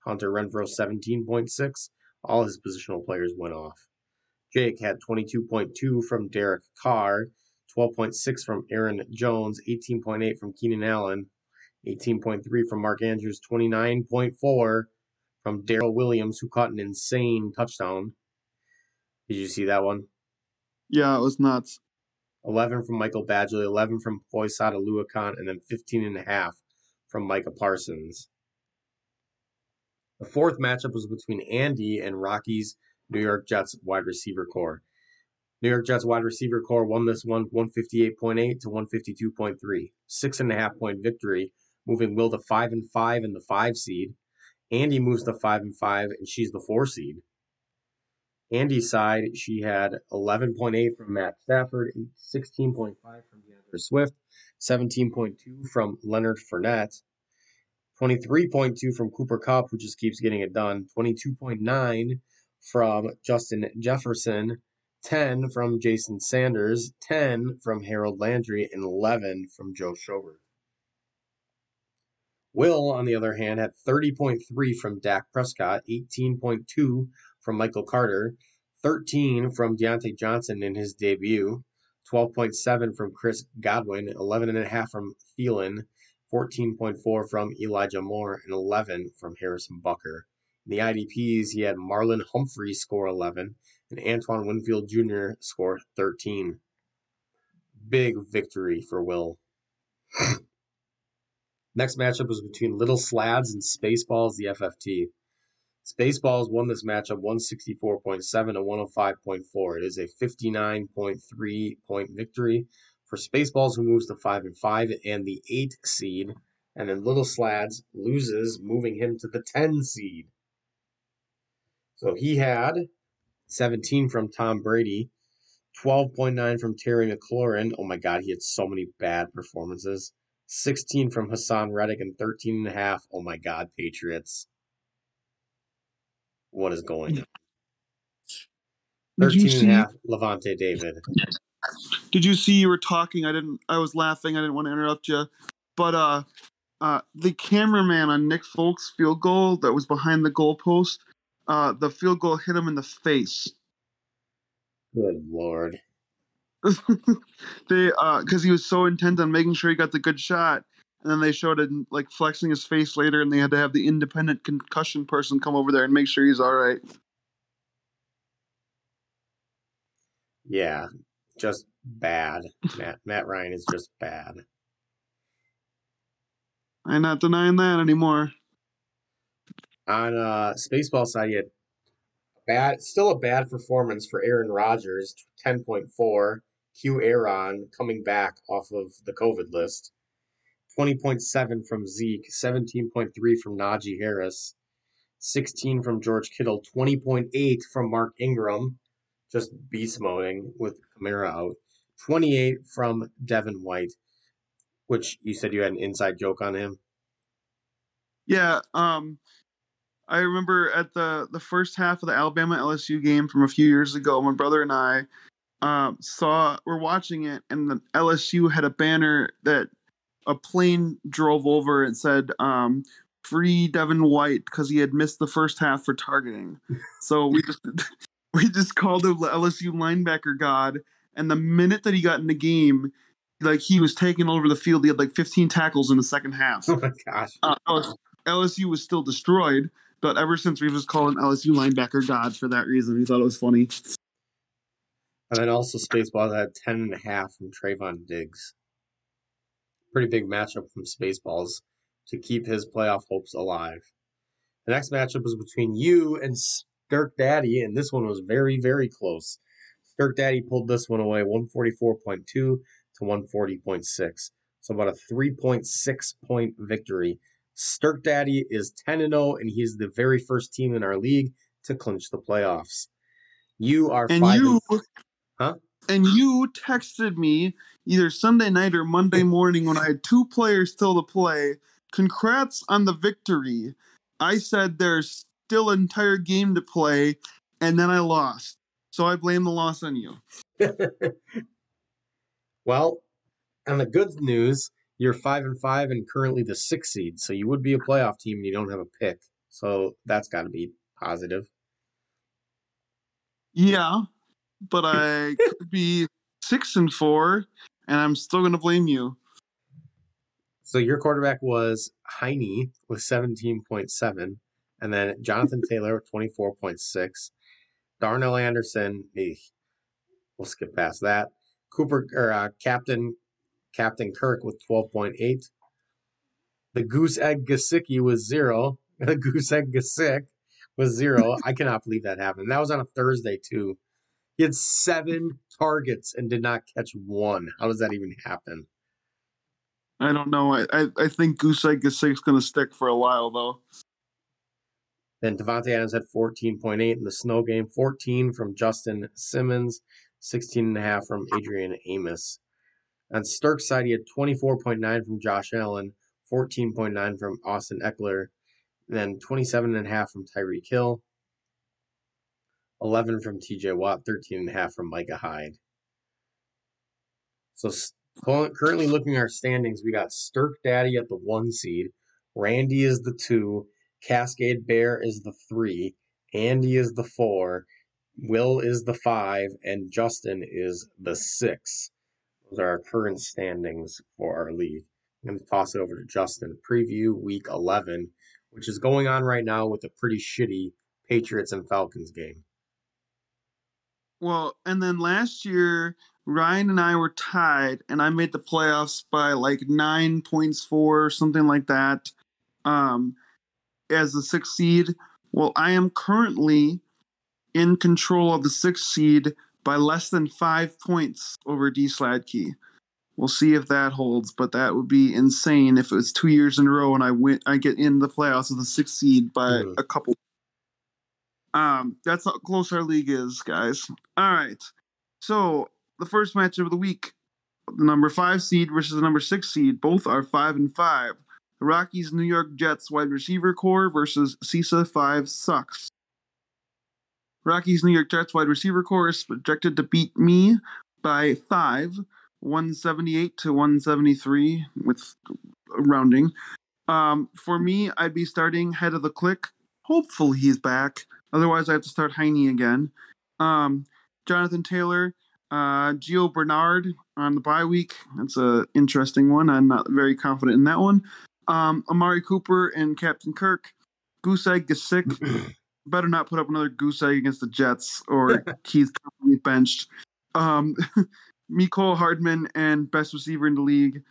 Hunter Renfrow seventeen point six. All his positional players went off. Jake had twenty-two point two from Derek Carr, twelve point six from Aaron Jones, eighteen point eight from Keenan Allen, eighteen point three from Mark Andrews, twenty-nine point four from Daryl Williams, who caught an insane touchdown. Did you see that one? Yeah, it was nuts. eleven from Michael Badgley, eleven from Foysada Luakon, and then fifteen point five from Micah Parsons. The fourth matchup was between Andy and Rocky's New York Jets wide receiver core. New York Jets wide receiver core won this one one fifty-eight point eight to one fifty-two point three. Six and a half point victory, moving Will to five and five in the five seed. Andy moves to five and five, and she's the four seed. Andy's side, she had eleven point eight from Matt Stafford, sixteen point five from DeAndre Swift, seventeen point two from Leonard Fournette, twenty-three point two from Cooper Kupp, who just keeps getting it done, twenty-two point nine from Justin Jefferson, ten from Jason Sanders, ten from Harold Landry, and eleven from Joe Schobert. Will, on the other hand, had thirty point three from Dak Prescott, eighteen point two from Michael Carter, thirteen from Diontae Johnson in his debut, twelve point seven from Chris Godwin, eleven point five from Thielen, fourteen point four from Elijah Moore, and eleven from Harrison Bucker. In the I D Ps, he had Marlon Humphrey score eleven, and Antoine Winfield Junior score thirteen. Big victory for Will. Next matchup was between Little Slads and Spaceballs the F F T. Spaceballs won this matchup one sixty-four point seven to one oh five point four. It is a fifty-nine point three point victory for Spaceballs, who moves to five and five and the eight seed, and then Little Slads loses, moving him to the ten seed. So he had seventeen from Tom Brady, twelve point nine from Terry McLaurin. Oh my God, he had so many bad performances. sixteen from Hassan Reddick and thirteen point five. Oh my God, Patriots. What is going on? thirteen point five, Levante David. Did you see you were talking? I didn't. I was laughing. I didn't want to interrupt you. But uh, uh, the cameraman on Nick Folk's field goal that was behind the goalpost, uh, the field goal hit him in the face. Good Lord. they uh, because he was so intent on making sure he got the good shot, and then they showed it like flexing his face later, and they had to have the independent concussion person come over there and make sure he's all right. Yeah. Just bad. Matt, Matt Ryan is just bad. I'm not denying that anymore. On uh, Spaceballs side, you had bad, still a bad performance for Aaron Rodgers, ten point four. Q Aaron coming back off of the COVID list. twenty point seven from Zeke, seventeen point three from Najee Harris, sixteen from George Kittle, twenty point eight from Mark Ingram, just beast moding with Kamara out, twenty-eight from Devin White, which you said you had an inside joke on him. Yeah, um, I remember at the, the first half of the Alabama L S U game from a few years ago, my brother and I um, saw, were watching it, and the L S U had a banner that a plane drove over and said, um, free Devin White, because he had missed the first half for targeting. So we just we just called him L S U linebacker god. And the minute that he got in the game, like, he was taking over the field. He had like fifteen tackles in the second half. Oh my gosh! Uh, L S U was still destroyed, but ever since we've just called him L S U linebacker god for that reason. We thought it was funny. And then also Spaceballs had ten and a half from Trayvon Diggs. Pretty big matchup from Spaceballs to keep his playoff hopes alive. The next matchup was between you and Sterk Daddy, and this one was very, very close. Sterk Daddy pulled this one away, one forty-four point two to one forty point six. So about a three point six point victory. Sterk Daddy is ten and oh, and he's the very first team in our league to clinch the playoffs. You are and five you- and- Huh? And you texted me either Sunday night or Monday morning when I had two players still to play. Congrats on the victory. I said there's still an entire game to play, and then I lost. So I blame the loss on you. Well, on the good news, you're five and five and currently the sixth seed. So you would be a playoff team and you don't have a pick. So that's got to be positive. Yeah. But I could be six and four, and I'm still going to blame you. So your quarterback was Heine with seventeen point seven, and then Jonathan Taylor with twenty-four point six. Darnell Anderson, eh, we'll skip past that. Cooper or uh, Captain Captain Kirk with twelve point eight. The Goose Egg Gasicki was zero. The Goose Egg Gasick was zero. I cannot believe that happened. That was on a Thursday too. He had seven targets and did not catch one. How does that even happen? I don't know. I I, I think Goose Egg Gasicki is going to stick for a while, though. Then Devontae Adams had fourteen point eight in the snow game, fourteen from Justin Simmons, sixteen point five from Adrian Amos. On Sterk's side, he had twenty-four point nine from Josh Allen, fourteen point nine from Austin Eckler, and then twenty-seven point five from Tyreek Hill. eleven from T J Watt, thirteen point five from Micah Hyde. So currently looking at our standings, we got Sterk Daddy at the one seed, Randy is the two, Cascade Bear is the three, Andy is the four, Will is the five, and Justin is the six. Those are our current standings for our league. I'm going to toss it over to Justin. Preview week eleven, which is going on right now with a pretty shitty Patriots and Falcons game. Well, and then last year, Ryan and I were tied, and I made the playoffs by like nine points four, something like that, um, as the sixth seed. Well, I am currently in control of the sixth seed by less than five points over D. Sladkey. We'll see if that holds, but that would be insane if it was two years in a row and I win- I get in the playoffs with the sixth seed by mm. a couple. Um, that's how close our league is, guys. All right. So the first matchup of the week, the number five seed versus the number six seed. Both are five and five. The Rockies, New York Jets wide receiver core versus C I S A five sucks. Rockies, New York Jets wide receiver core is projected to beat me by five, one seventy-eight to one seventy-three with rounding. Um, for me, I'd be starting head of the click. Hopefully he's back. Otherwise, I have to start Heine again. Um, Jonathan Taylor, uh, Gio Bernard on the bye week. That's an interesting one. I'm not very confident in that one. Um, Amari Cooper and Captain Kirk. Goose Egg Gasicki. Better not put up another goose egg against the Jets or he's probably benched. Um, Mecole Hardman and best receiver in the league.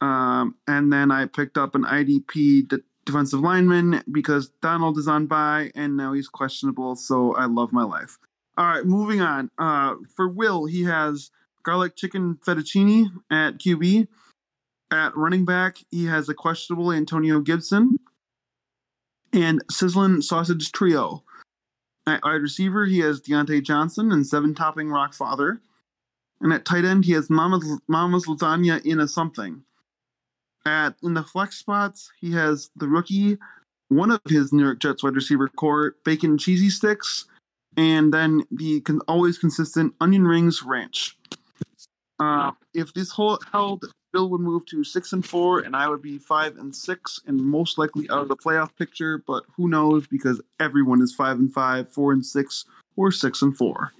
Um, and then I picked up an I D P de- defensive lineman because Donald is on bye and now he's questionable. So I love my life. All right, moving on. Uh, for Will, he has garlic chicken fettuccine at Q B. At running back, he has a questionable Antonio Gibson and sizzling sausage trio. At wide receiver, he has Diontae Johnson and seven-topping Rock Father. And at tight end, he has Mama's, Mama's Lasagna in a something. At in the flex spots, he has the rookie, one of his New York Jets wide receiver core, bacon cheesy sticks, and then the con- always consistent onion rings ranch. Uh, if this whole held, Bill would move to six and four, and I would be five and six, and most likely out of the playoff picture. But who knows? Because everyone is five and five, four and six, or six and four.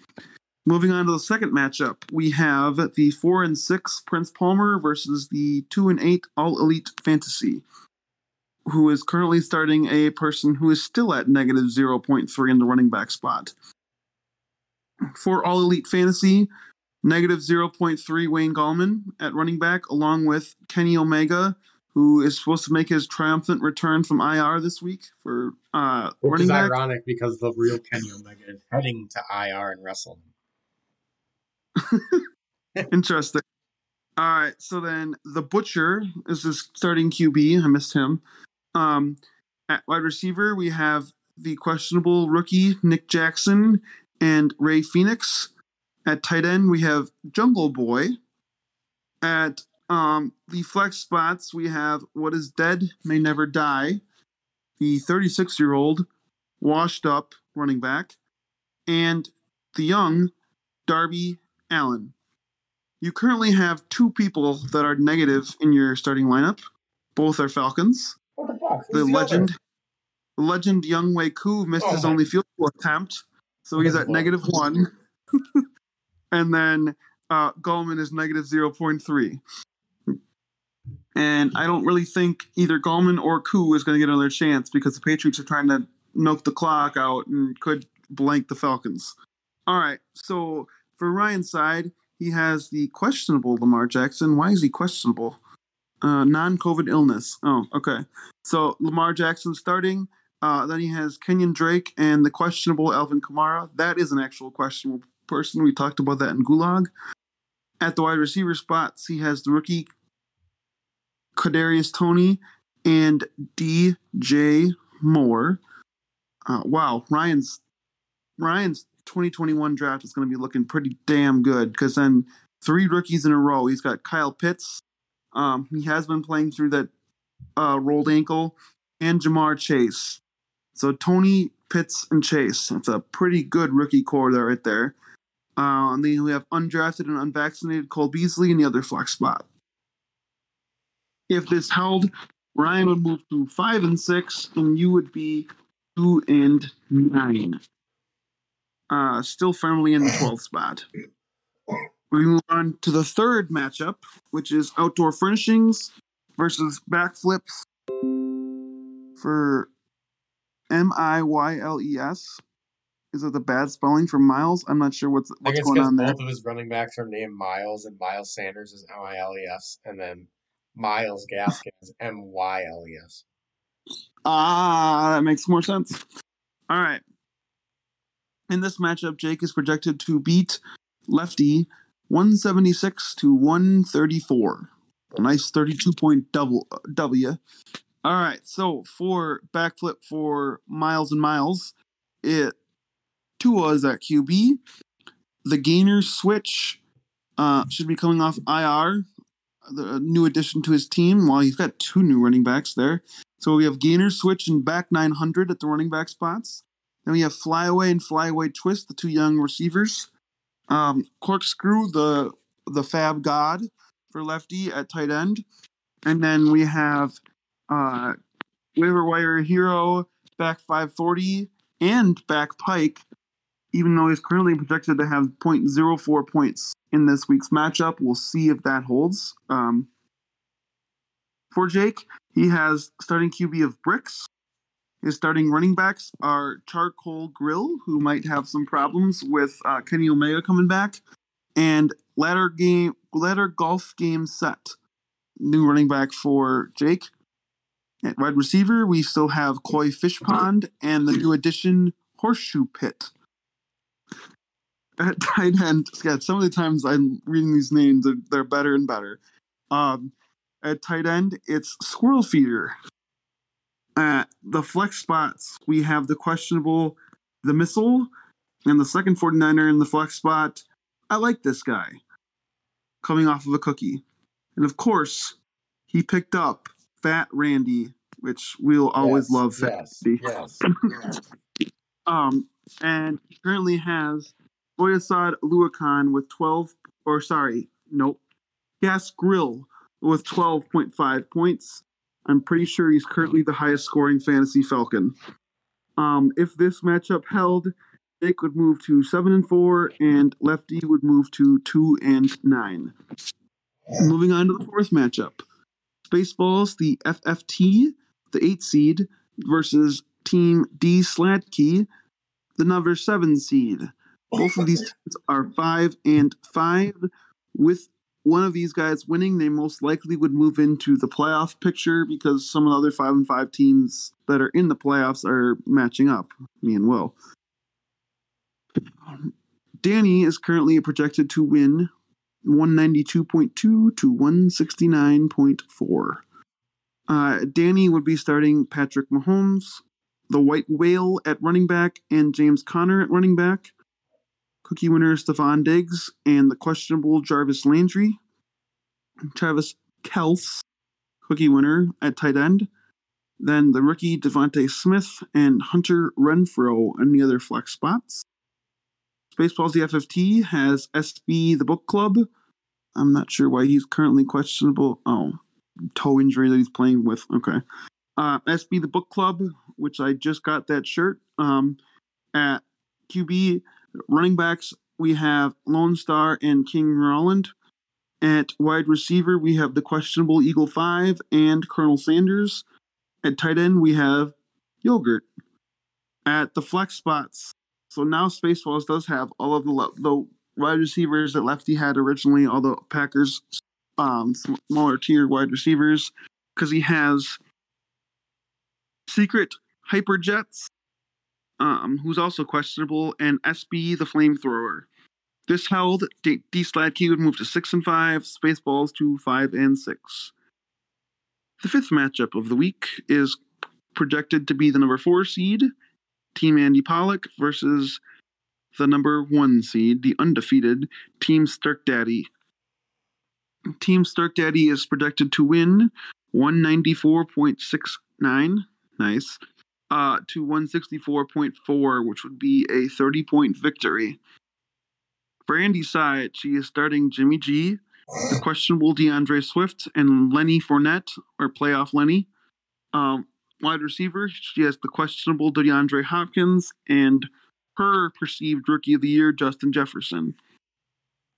Moving on to the second matchup, we have the four and six Prince Palmer versus the two and eight All Elite Fantasy, who is currently starting a person who is still at negative zero point three in the running back spot. For All Elite Fantasy, negative zero point three Wayne Gallman at running back, along with Kenny Omega, who is supposed to make his triumphant return from I R this week for uh, running back. Which is ironic because the real Kenny Omega is heading to I R and wrestling. Interesting. All right, so then the Butcher is his starting Q B. I missed him. Um, at wide receiver, we have the questionable rookie Nick Jackson and Ray Phoenix. At tight end, we have Jungle Boy. At um, the flex spots, we have What Is Dead May Never Die, the thirty-six-year-old, washed-up running back, and the young Darby Allen. You currently have two people that are negative in your starting lineup. Both are Falcons. What the fuck? The, the legend, the legend Young Wei Koo missed oh, his only field goal attempt, so he's at negative one. And then uh, Gallman is negative zero point three. And I don't really think either Gallman or Koo is going to get another chance because the Patriots are trying to milk the clock out and could blank the Falcons. All right, so for Ryan's side, he has the questionable Lamar Jackson. Why is he questionable? Uh, non-COVID illness. Oh, okay. So Lamar Jackson starting. Uh, then he has Kenyon Drake and the questionable Alvin Kamara. That is an actual questionable person. We talked about that in Gulag. At the wide receiver spots, he has the rookie Kadarius Toney and D J Moore. Uh, wow, Ryan's Ryan's twenty twenty-one draft is going to be looking pretty damn good because then three rookies in a row. He's got Kyle Pitts. Um, he has been playing through that uh, rolled ankle, and Jamar Chase. So Toney, Pitts, and Chase. That's a pretty good rookie core there, right there. Uh, and then we have undrafted and unvaccinated Cole Beasley in the other flex spot. If this held, Ryan would move to five and six, and you would be two and nine. Uh, still firmly in the twelfth spot. We move on to the third matchup, which is outdoor furnishings versus backflips for M I Y L E S. Is that the bad spelling for Miles? I'm not sure what's, what's going on there. Both of his running backs are named Miles, and Miles Sanders is M I L E S, and then Miles Gaskin is M Y L E S. Ah, that makes more sense. All right. In this matchup, Jake is projected to beat Lefty one seventy-six to one thirty-four. A nice thirty-two point double W. All right, so for backflip for Miles and Miles, it Tua is at Q B. The Gainer switch uh, should be coming off I R, the new addition to his team. Well, he's got two new running backs there. So we have Gainer switch and back nine hundred at the running back spots. Then we have Flyaway and Flyaway Twist, the two young receivers. Um, Corkscrew, the the Fab God for Lefty at tight end, and then we have. Uh, waiver wire hero, back five forty, and back Pike, even though he's currently projected to have zero point zero four points in this week's matchup. We'll see if that holds. Um, for Jake, he has starting Q B of Bricks. His starting running backs are Charcoal Grill, who might have some problems with uh, Kenny Omega coming back, And latter game, latter golf game set. New running back for Jake. At wide receiver, we still have Koi Fishpond and the new addition, Horseshoe Pit. At tight end, God, some of the times I'm reading these names, they're, they're better and better. Um, at tight end, it's Squirrel Feeder. At the flex spots, we have the questionable, the Missile, and the second 49er in the flex spot. I like this guy. Coming off of a cookie. And of course, he picked up Fat Randy, which we'll always yes, love Fat yes, Randy. Yes, yes. um, and he currently has Boyasad Luakan with twelve, or sorry, nope, Gas Grill with twelve point five points. I'm pretty sure he's currently the highest scoring fantasy Falcon. Um, if this matchup held, Jake would move to seven and four, and Lefty would move to two and nine. Moving on to the fourth matchup. Spaceballs, the F F T, the eight seed, versus Team D. Sladkey, the number seven seed. Both of these teams are five and five. With one of these guys winning, they most likely would move into the playoff picture because some of the other five and five teams that are in the playoffs are matching up, me and Will. Danny is currently projected to win one ninety-two point two to one sixty-nine point four. Uh, Danny would be starting Patrick Mahomes, the White Whale at running back, and James Conner at running back. Cookie winner Stephon Diggs and the questionable Jarvis Landry. Travis Kelsey, cookie winner at tight end. Then the rookie Devontae Smith and Hunter Renfrow in the other flex spots. Spaceballs the F F T has S B the Book Club. I'm not sure why he's currently questionable. Oh, toe injury that he's playing with. Okay. Uh, S B the Book Club, which I just got that shirt. Um, at Q B running backs, we have Lone Star and King Rolland. At wide receiver, we have the questionable Eagle Five and Colonel Sanders. At tight end, we have Yogurt. At the flex spots, so now Spaceballs does have all of the, le- the wide receivers that Lefty had originally, all the Packers um, smaller tier wide receivers, because he has Secret Hyperjets, um, who's also questionable, and S B the Flamethrower. This held, D. Sladkey would move to six and five, Spaceballs to five and six. The fifth matchup of the week is projected to be the number four seed, Team Andy Pollock, versus the number one seed, the undefeated Team Sterk Daddy. Team Sterk Daddy is projected to win one ninety-four point six nine, nice, uh, to one sixty-four point four, which would be a thirty-point victory. For Andy's side, she is starting Jimmy G, the questionable DeAndre Swift, and Lenny Fournette, or playoff Lenny. Um, Wide receiver, she has the questionable DeAndre Hopkins and her perceived rookie of the year, Justin Jefferson.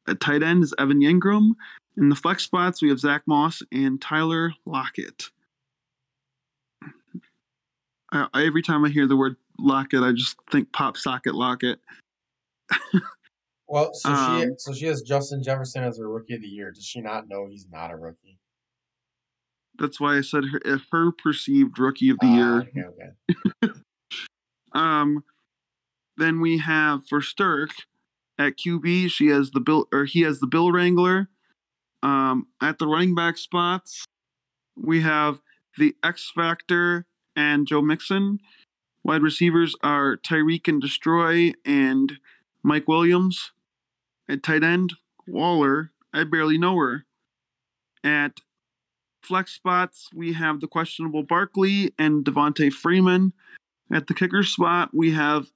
At tight end is Evan Engram. In the flex spots, we have Zach Moss and Tyler Lockett. I, I, every time I hear the word Lockett, I just think pop socket Lockett. well, so um, she so she has Justin Jefferson as her rookie of the year. Does she not know he's not a rookie? That's why I said her, her perceived rookie of the uh, year. Okay, okay. um, then we have for Sterk at Q B, she has the bill, or he has the Bill Wrangler. Um, at the running back spots, we have the X Factor and Joe Mixon. Wide receivers are Tyreek and Destroy and Mike Williams. At tight end, Waller. I barely know her. At flex spots, we have the questionable Barkley and Devontae Freeman. At the kicker spot, we have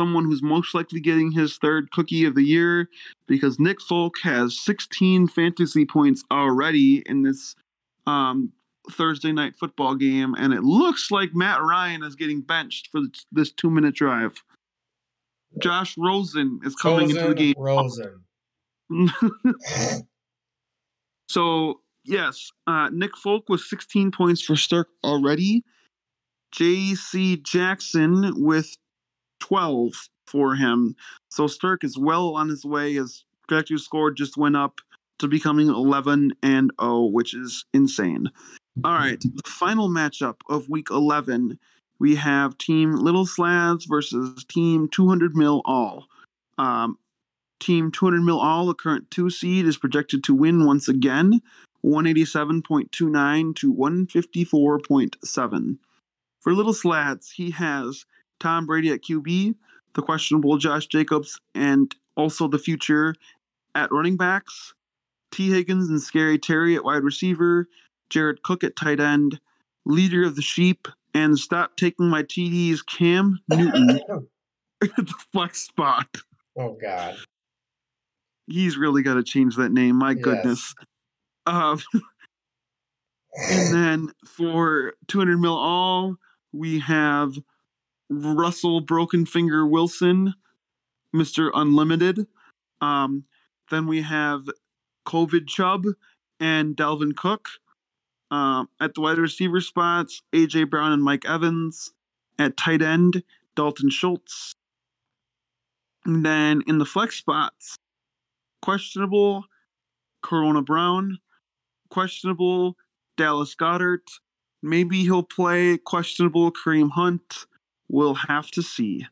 someone who's most likely getting his third cookie of the year because Nick Folk has sixteen fantasy points already in this um, Thursday night football game, and it looks like Matt Ryan is getting benched for this two-minute drive. Josh Rosen is coming Rosen, into the game. Rosen. So... Yes, uh, Nick Folk with sixteen points for Sterk already. J C. Jackson with twelve for him. So Sterk is well on his way as projected score just went up to becoming eleven and oh, which is insane. All right, the final matchup of Week eleven, we have Team Little Slads versus Team two hundred Mil All. Um, Team two hundred Mil All, the current two seed, is projected to win once again, one eighty-seven point two nine to one fifty-four point seven. For Little Slads, he has Tom Brady at Q B, the questionable Josh Jacobs, and also the future at running backs, T. Higgins and Scary Terry at wide receiver, Jared Cook at tight end, leader of the sheep, and stop taking my T Ds, Cam Newton at the flex spot. Oh, God. He's really got to change that name. My yes. goodness. Uh, and then for two hundred Mil All, we have Russell Broken Finger Wilson, Mister Unlimited. Um, then we have COVID Chubb and Dalvin Cook. Um, at the wide receiver spots, A J. Brown and Mike Evans. At tight end, Dalton Schultz. And then in the flex spots, questionable Corona Brown, questionable Dallas Goedert. Maybe he'll play, questionable Kareem Hunt. We'll have to see.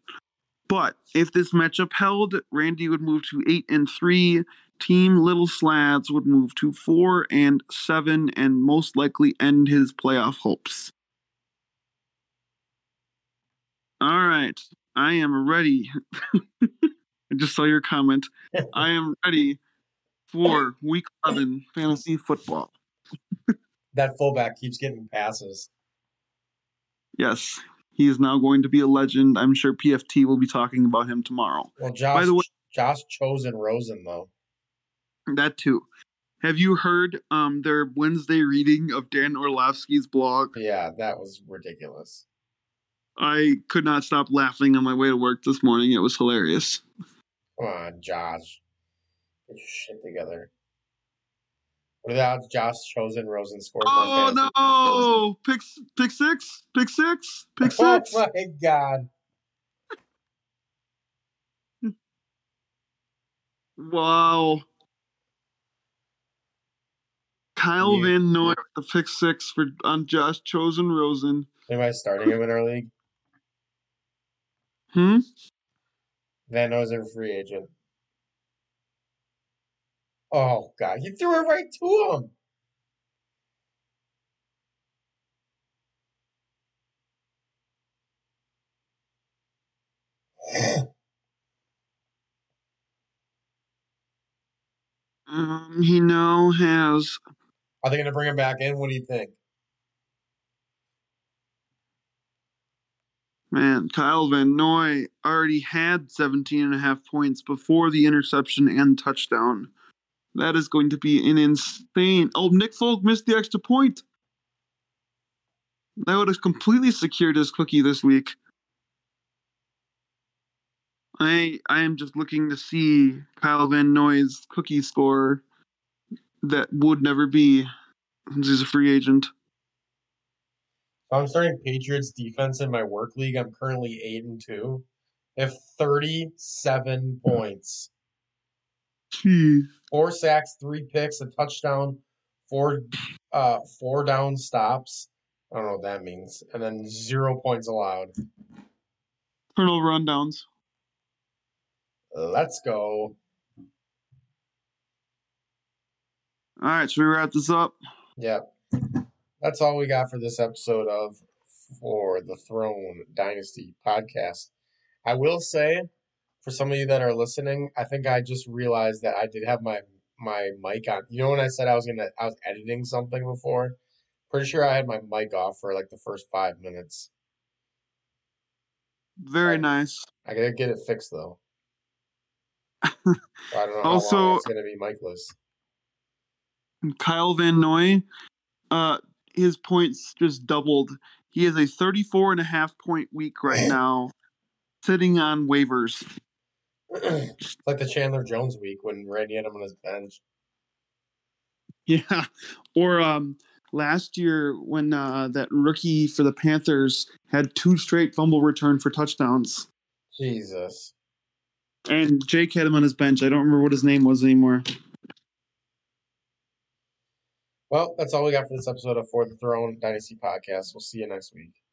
But if this matchup held, Randy would move to eight and three. Team Little Slads would move to four and seven and most likely end his playoff hopes. All right. I am ready. I just saw your comment. I am ready for Week eleven fantasy football. That fullback keeps getting passes. Yes. He is now going to be a legend. I'm sure P F T will be talking about him tomorrow. Well, Josh, by the way, Josh chosen Rosen, though. That too. Have you heard um, their Wednesday reading of Dan Orlovsky's blog? Yeah, that was ridiculous. I could not stop laughing on my way to work this morning. It was hilarious. Come on, Josh. Get your shit together. Without Josh chosen, Rosen scored. Oh, no. Pick, pick six. Pick six. Pick six. Oh, my God. Wow. Kyle yeah. Van Noy with the pick six for on Josh chosen, Rosen. Am I starting him in our league? Hmm? Van Noy's a free agent. Oh, God. He threw it right to him. um, he now has... Are they going to bring him back in? What do you think? Man, Kyle Van Noy already had seventeen and a half points before the interception and touchdown. That is going to be an insane... Oh, Nick Folk missed the extra point. That would have completely secured his cookie this week. I I am just looking to see Kyle Van Noy's cookie score that would never be since he's a free agent. I'm starting Patriots defense in my work league. I'm currently eight and two. They have thirty-seven points. Jeez. Four sacks, three picks, a touchdown, four uh, four down stops. I don't know what that means. And then zero points allowed. Turnover on downs. Let's go. All right, should we wrap this up? Yeah. That's all we got for this episode of For the Throne Dynasty podcast. I will say... For some of you that are listening, I think I just realized that I did have my, my mic on. You know when I said I was gonna I was editing something before? Pretty sure I had my mic off for like the first five minutes. Very I, nice. I gotta get it fixed though. So I don't know how also, long it's gonna be micless. Kyle Van Noy, uh, his points just doubled. He has a thirty-four and a half point week right now, sitting on waivers. It's like the Chandler Jones week when Randy had him on his bench. Yeah. Or um, last year when uh, that rookie for the Panthers had two straight fumble return for touchdowns. Jesus. And Jake had him on his bench. I don't remember what his name was anymore. Well, that's all we got for this episode of For the Throne Dynasty Podcast. We'll see you next week.